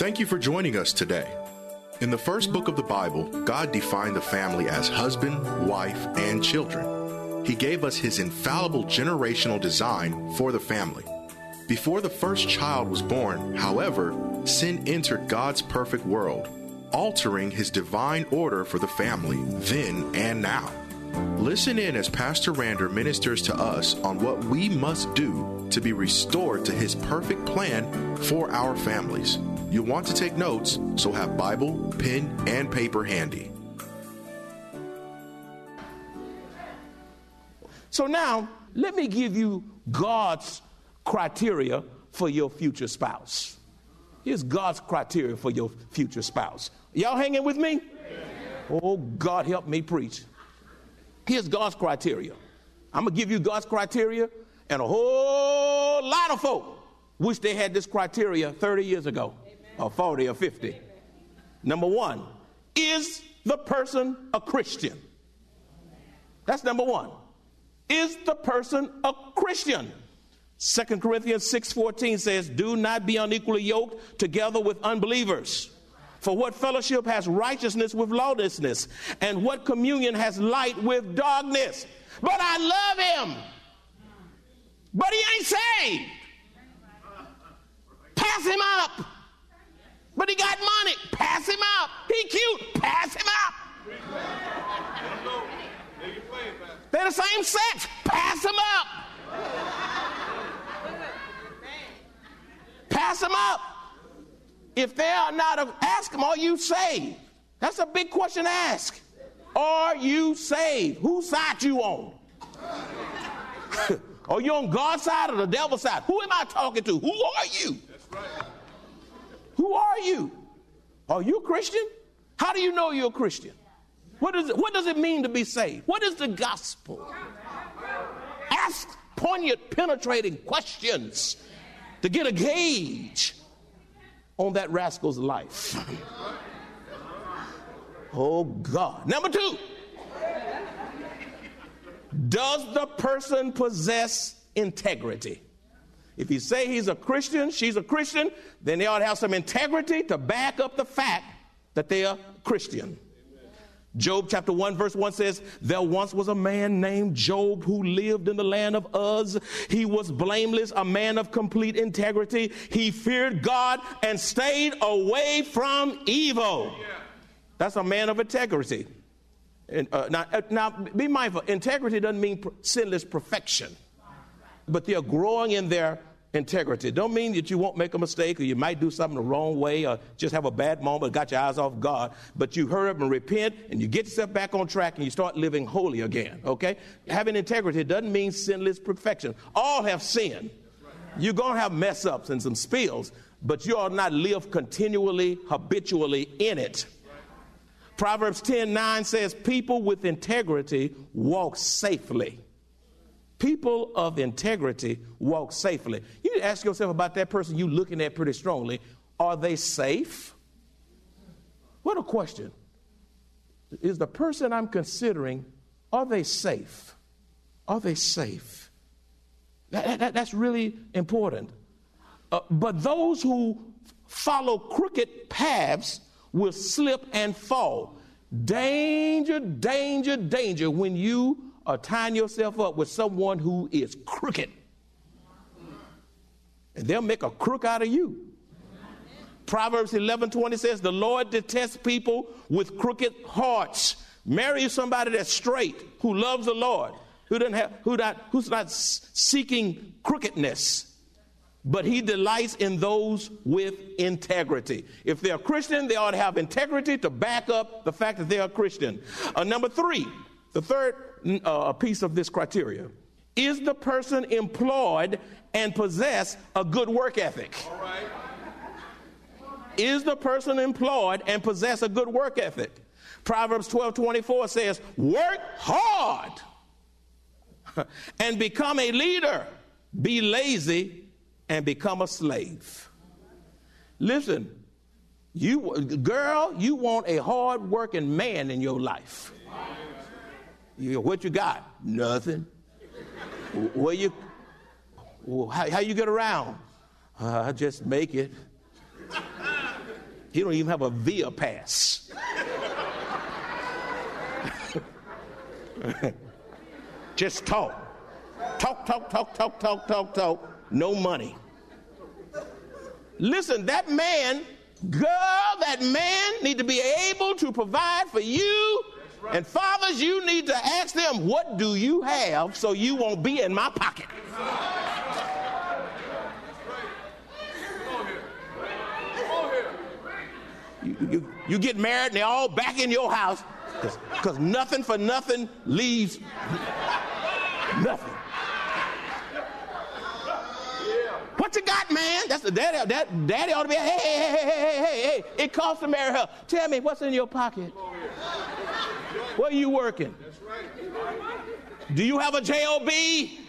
Thank you for joining us today. In the first book of the Bible, God defined the family as husband, wife, and children. He gave us his infallible generational design for the family. Before the first child was born, however, sin entered God's perfect world, altering his divine order for the family then and now. Listen in as Pastor Rander ministers to us on what we must do to be restored to his perfect plan for our families. You'll want to take notes, so have Bible, pen, and paper handy. So now, let me give you God's criteria for your future spouse. Here's God's criteria for your future spouse. Y'all hanging with me? Oh, God help me preach. Here's God's criteria. I'm going to give you God's criteria, and a whole lot of folk wish they had this criteria 30 years ago. Or 40 or 50. Number one, is the person a Christian? That's number one. Is the person a Christian? 2 Corinthians 6:14 says, do not be unequally yoked together with unbelievers. For what fellowship has righteousness with lawlessness? And what communion has light with darkness? But I love him. But he ain't saved. Pass him up. But he got money. Pass him up. He cute. Pass him up. They're the same sex. Pass him up. Pass him up. If they are not, ask them, are you saved? That's a big question to ask. Are you saved? Whose side you on? Are you on God's side or the devil's side? Who am I talking to? Who are you? That's right. Who are you? Are you a Christian? How do you know you're a Christian? What does it mean to be saved? What is the gospel? Ask poignant, penetrating questions to get a gauge on that rascal's life. Oh, God. Number two. Does the person possess integrity? If you say he's a Christian, she's a Christian, then they ought to have some integrity to back up the fact that they are Christian. Job chapter 1 verse 1 says, there once was a man named Job who lived in the land of Uz. He was blameless, a man of complete integrity. He feared God and stayed away from evil. That's a man of integrity. And, now, be mindful, integrity doesn't mean sinless perfection. But they are growing in their integrity. Don't mean that you won't make a mistake or you might do something the wrong way or just have a bad moment, got your eyes off God, but you hurry up and repent and you get yourself back on track and you start living holy again, okay? Having integrity doesn't mean sinless perfection. All have sinned. You're going to have mess ups and some spills, but you ought not live continually, habitually in it. Proverbs 10:9 says, people with integrity walk safely. People of integrity walk safely. You need to ask yourself about that person you're looking at pretty strongly. Are they safe? What a question. Is the person I'm considering, are they safe? Are they safe? That's really important. But those who follow crooked paths will slip and fall. Danger, danger, danger when you or tying yourself up with someone who is crooked. And they'll make a crook out of you. Proverbs 11:20 says, the Lord detests people with crooked hearts. Marry somebody that's straight, who loves the Lord, who's not seeking crookedness. but he delights in those with integrity. If they're Christian, they ought to have integrity to back up the fact that they are Christian. Number three, the third piece of this criteria, is the person employed and possess a good work ethic? All right. Is the person employed and possess a good work ethic? Proverbs 12:24 says, work hard and become a leader. Be lazy and become a slave. Listen, you want a hard-working man in your life. What you got? Nothing. How you get around? I just make it. He don't even have a via pass. Just talk. Talk. No money. Listen, that man need to be able to provide for you. That's right. And fathers, you need to ask them, what do you have so you won't be in my pocket? You get married and they're all back in your house because nothing for nothing leaves nothing. What you got, man? That's the daddy. That daddy ought to be, hey. It costs to marry her. Tell me, what's in your pocket? Where are you working? Do you have a J-O-B?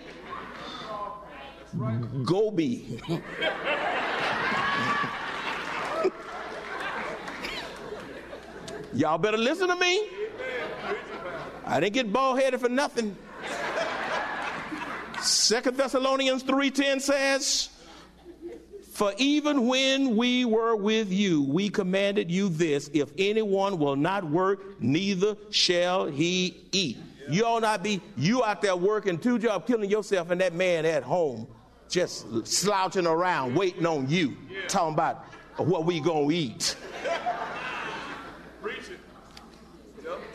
Go be. Y'all better listen to me. I didn't get bald-headed for nothing. 2 Thessalonians 3:10 says, for even when we were with you, we commanded you this, if anyone will not work, neither shall he eat. You ought not be, you out there working two jobs, killing yourself, and that man at home just slouching around, waiting on you, talking about what we gonna eat.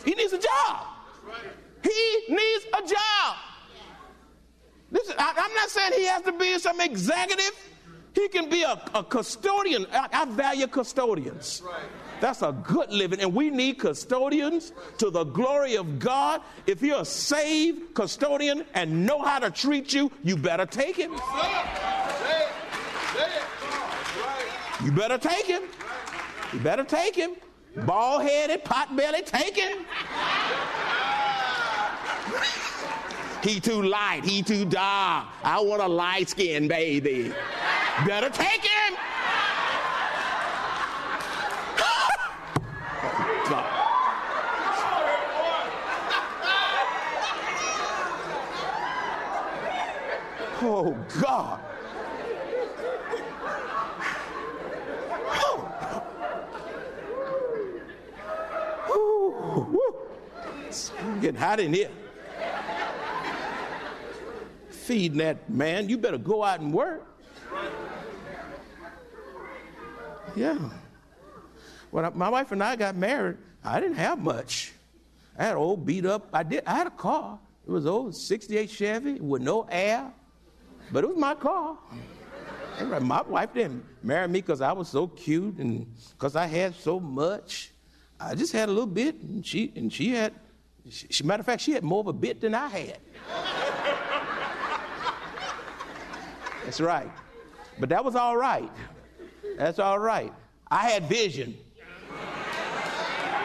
He needs a job. He needs a job. Listen, I'm not saying he has to be some executive. He can be a custodian. I value custodians. That's a good living, and we need custodians to the glory of God. If you're a saved custodian and know how to treat you, you better take him. You better take him. Bald-headed, pot-bellied, taken. He too light, he too dark. I want a light-skinned baby. Better take him. Oh, God. I'm getting hot in here. Feeding that man. You better go out and work. Yeah. When my wife and I got married, I didn't have much. I had an old beat up. I had a car. It was old, 68 Chevy with no air. But it was my car. My wife didn't marry me because I was so cute and because I had so much. I just had a little bit, and she had, matter of fact, she had more of a bit than I had. That's right. But that was all right. That's all right. I had vision.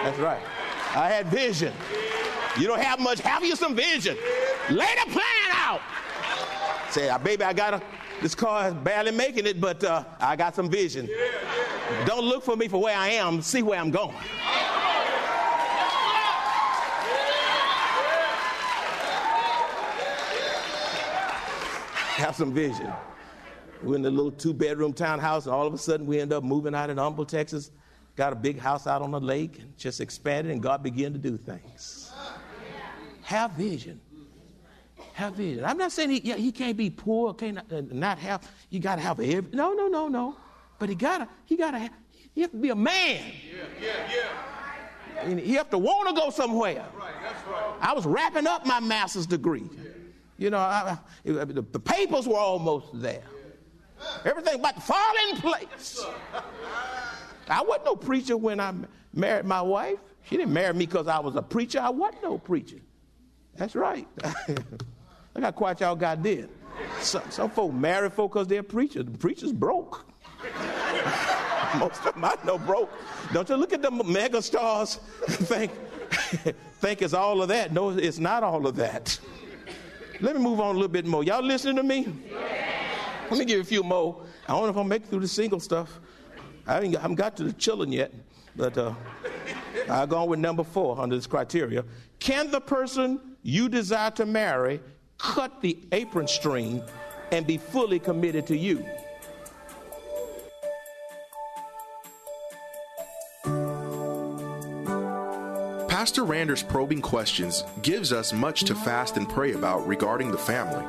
That's right. I had vision. You don't have much. Have you some vision? Lay the plan out. Say, baby, this car is barely making it, but I got some vision. Don't look for me for where I am. See where I'm going. Have some vision. We're in a little 2-bedroom townhouse, and all of a sudden we end up moving out in Humble, Texas. Got a big house out on the lake, and just expanded, and God began to do things. Have vision. Have vision. I'm not saying he can't be poor, can't not have. You got to have everything. No. But he have to be a man. Yeah. And he have to want to go somewhere. That's right. I was wrapping up my master's degree. Yeah. You know, the papers were almost there. Everything about to fall in place. I wasn't no preacher when I married my wife. She didn't marry me because I was a preacher. I wasn't no preacher. That's right. Look how quiet y'all got did. Some folk marry folk because they're preachers. The preachers broke. Most of them I know broke. Don't you look at them mega stars and think it's all of that. No, it's not all of that. Let me move on a little bit more. Y'all listening to me? Yeah. Let me give you a few more. I don't know if I'll make it through the single stuff. I haven't got to the chilling yet, but I'll go on with number 4 under this criteria. Can the person you desire to marry cut the apron string and be fully committed to you? Pastor Rander's probing questions gives us much to fast and pray about regarding the family.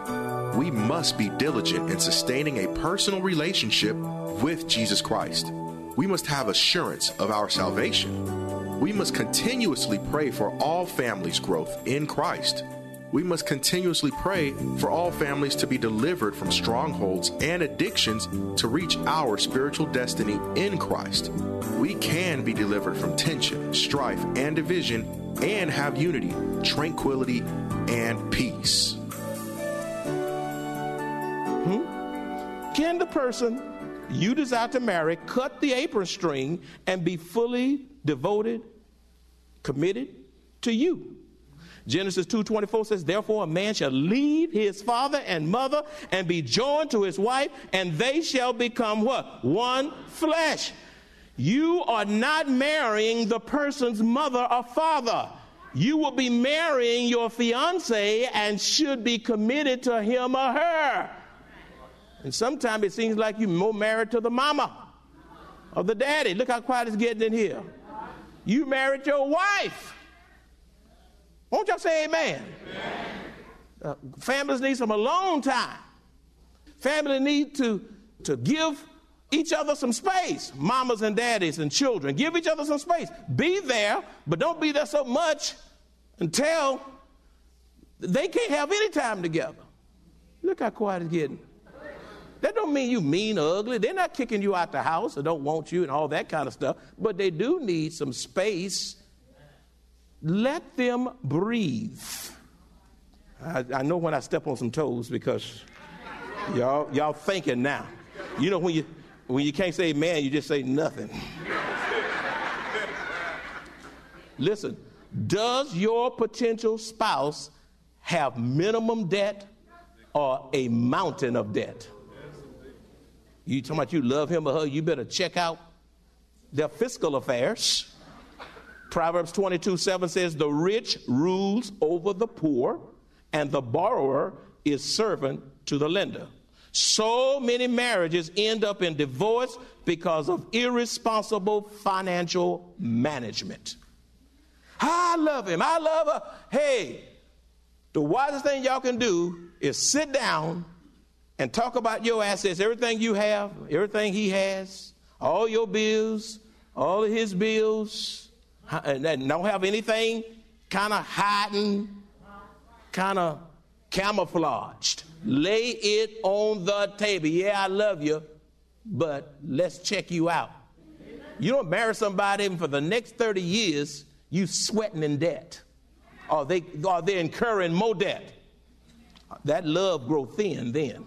We must be diligent in sustaining a personal relationship with Jesus Christ. We must have assurance of our salvation. We must continuously pray for all families' growth in Christ. We must continuously pray for all families to be delivered from strongholds and addictions to reach our spiritual destiny in Christ. We can be delivered from tension, strife, and division, and have unity, tranquility, and peace. Can the person you desire to marry cut the apron string and be fully devoted, committed to you? Genesis 2:24 says, therefore a man shall leave his father and mother and be joined to his wife, and they shall become what? One flesh. You are not marrying the person's mother or father. You will be marrying your fiancé and should be committed to him or her. And sometimes it seems like you're more married to the mama or the daddy. Look how quiet it's getting in here. You married your wife. Won't y'all say amen? Amen. Families need some alone time. Families need to give each other some space. Mamas and daddies and children, give each other some space. Be there, but don't be there so much until they can't have any time together. Look how quiet it's getting. That don't mean you mean or ugly. They're not kicking you out the house or don't want you and all that kind of stuff, but they do need some space. Let them breathe. I know when I step on some toes because y'all thinking now. You know, when you can't say man, you just say nothing. Listen, does your potential spouse have minimum debt or a mountain of debt? You talking about you love him or her, you better check out their fiscal affairs. Proverbs 22:7 says, the rich rules over the poor, and the borrower is servant to the lender. So many marriages end up in divorce because of irresponsible financial management. I love him. I love her. Hey, the wisest thing y'all can do is sit down and talk about your assets, everything you have, everything he has, all your bills, all of his bills, and don't have anything kind of hiding, kind of camouflaged. Lay it on the table. Yeah, I love you, but let's check you out. You don't marry somebody and for the next 30 years, you sweating in debt. Or they're incurring more debt. That love grow thin then.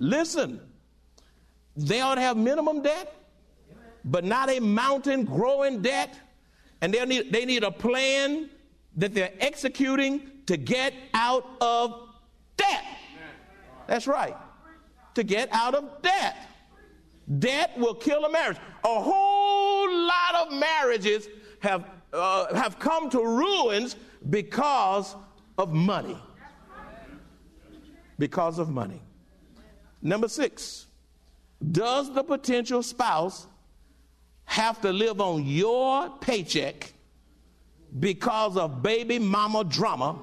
Listen, they ought to have minimum debt, but not a mountain growing debt, and they need a plan that they're executing to get out of debt. That's right, to get out of debt. Debt will kill a marriage. A whole lot of marriages have come to ruins because of money. Because of money. Number 6, does the potential spouse have to live on your paycheck because of baby mama drama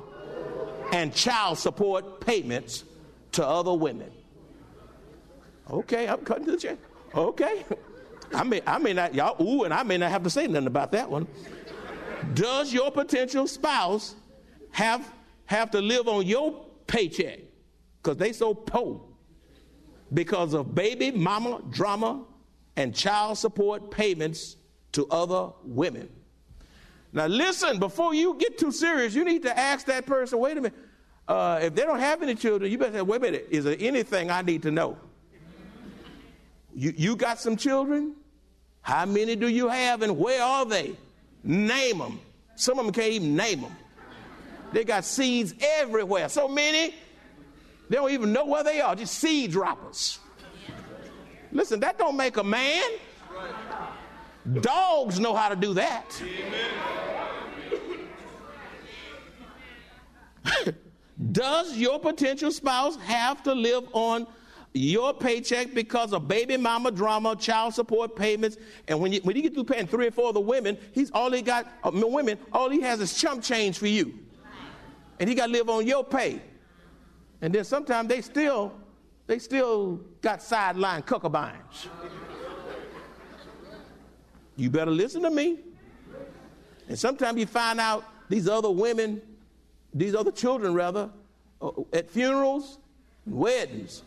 and child support payments to other women? Okay, I'm cutting to the check. Okay. I may not have to say nothing about that one. Does your potential spouse have to live on your paycheck because they so poor because of baby mama drama and child support payments to other women. Now listen, before you get too serious, you need to ask that person, wait a minute, if they don't have any children, you better say, wait a minute, is there anything I need to know? You got some children? How many do you have and where are they? Name them. Some of them can't even name them. They got seeds everywhere. So many, they don't even know where they are. Just seed droppers. Listen, that don't make a man. Dogs know how to do that. Does your potential spouse have to live on your paycheck because of baby mama drama, child support payments? And when you get through paying 3 or 4 of the women, all he has is chump change for you. And he got to live on your pay. And then sometimes they still got sideline cuckabines. You better listen to me. And sometimes you find out these other children, at funerals and weddings.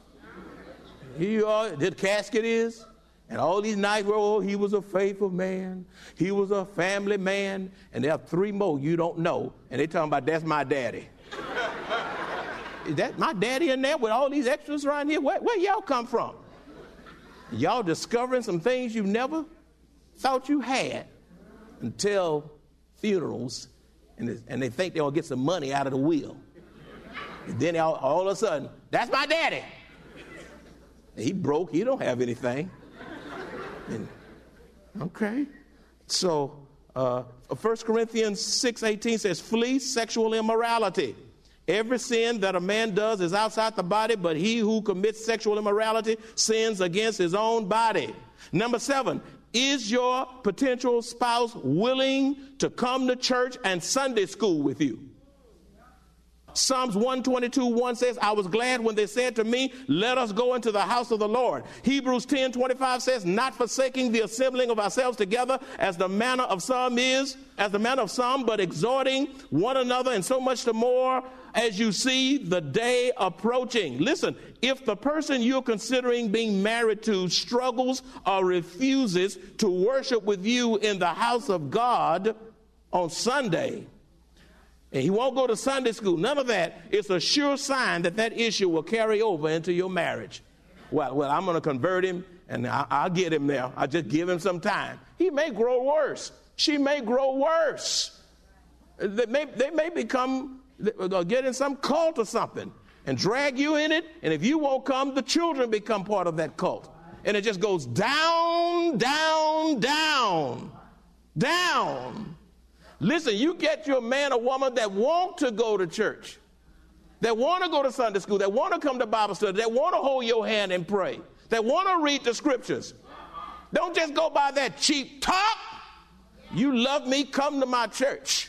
Here you are, the casket is, and all these nights where, oh, he was a faithful man, he was a family man, and there are 3 more you don't know, and they're talking about, that's my daddy. Is that my daddy in there with all these extras around here? Where y'all come from? Y'all discovering some things you never thought you had until funerals, and they think they'll get some money out of the will. And then all of a sudden, that's my daddy. And he broke, he don't have anything. And, okay. So 1 Corinthians 6:18 says, flee sexual immorality. Every sin that a man does is outside the body, but he who commits sexual immorality sins against his own body. Number 7, is your potential spouse willing to come to church and Sunday school with you? Psalms 122:1 says, I was glad when they said to me, let us go into the house of the Lord. Hebrews 10:25 says, not forsaking the assembling of ourselves together as the manner of some, but exhorting one another, and so much the more as you see the day approaching. Listen, if the person you're considering being married to struggles or refuses to worship with you in the house of God on Sunday, and he won't go to Sunday school, none of that, it's a sure sign that issue will carry over into your marriage. Well, I'm going to convert him, and I'll get him there. I'll just give him some time. He may grow worse. She may grow worse. They may become, get in some cult or something and drag you in it, and if you won't come, the children become part of that cult. And it just goes down, down, down, down. Listen, you get your man or woman that want to go to church, that want to go to Sunday school, that want to come to Bible study, that want to hold your hand and pray, that want to read the scriptures. Don't just go by that cheap talk. You love me, come to my church.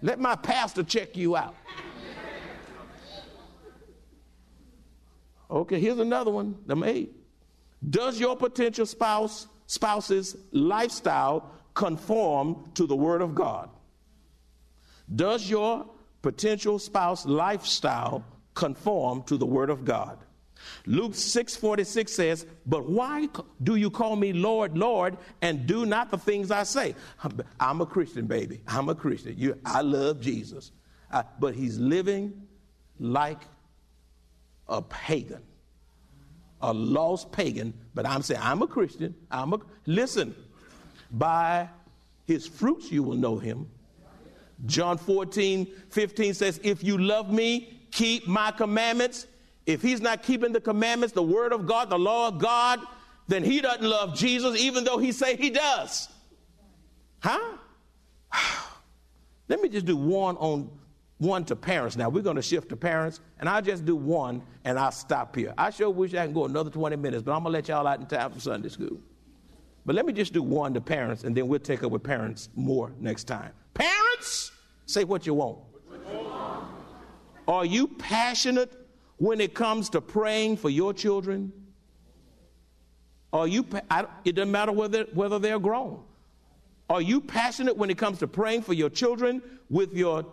Let my pastor check you out. Okay, here's another one, number 8. Does your potential spouse's lifestyle conform to the Word of God? Does your potential spouse lifestyle conform to the Word of God? Luke 6:46 says, but why do you call me Lord, Lord, and do not the things I say? I'm a Christian, baby. I'm a Christian. I love Jesus. But he's living like a pagan, a lost pagan. But I'm saying, I'm a Christian. Listen. By his fruits you will know him. John 14:15 says, if you love me, keep my commandments. If he's not keeping the commandments, the word of God, the law of God, then he doesn't love Jesus, even though he say he does. Huh? Let me just do one to parents now. We're going to shift to parents, and I'll just do one, and I'll stop here. I sure wish I can go another 20 minutes, but I'm going to let y'all out in time for Sunday school. But let me just do one to parents, and then we'll take up with parents more next time. Parents, say what you want. Are you passionate when it comes to praying for your children? It doesn't matter whether they're grown. Are you passionate when it comes to praying for your children with your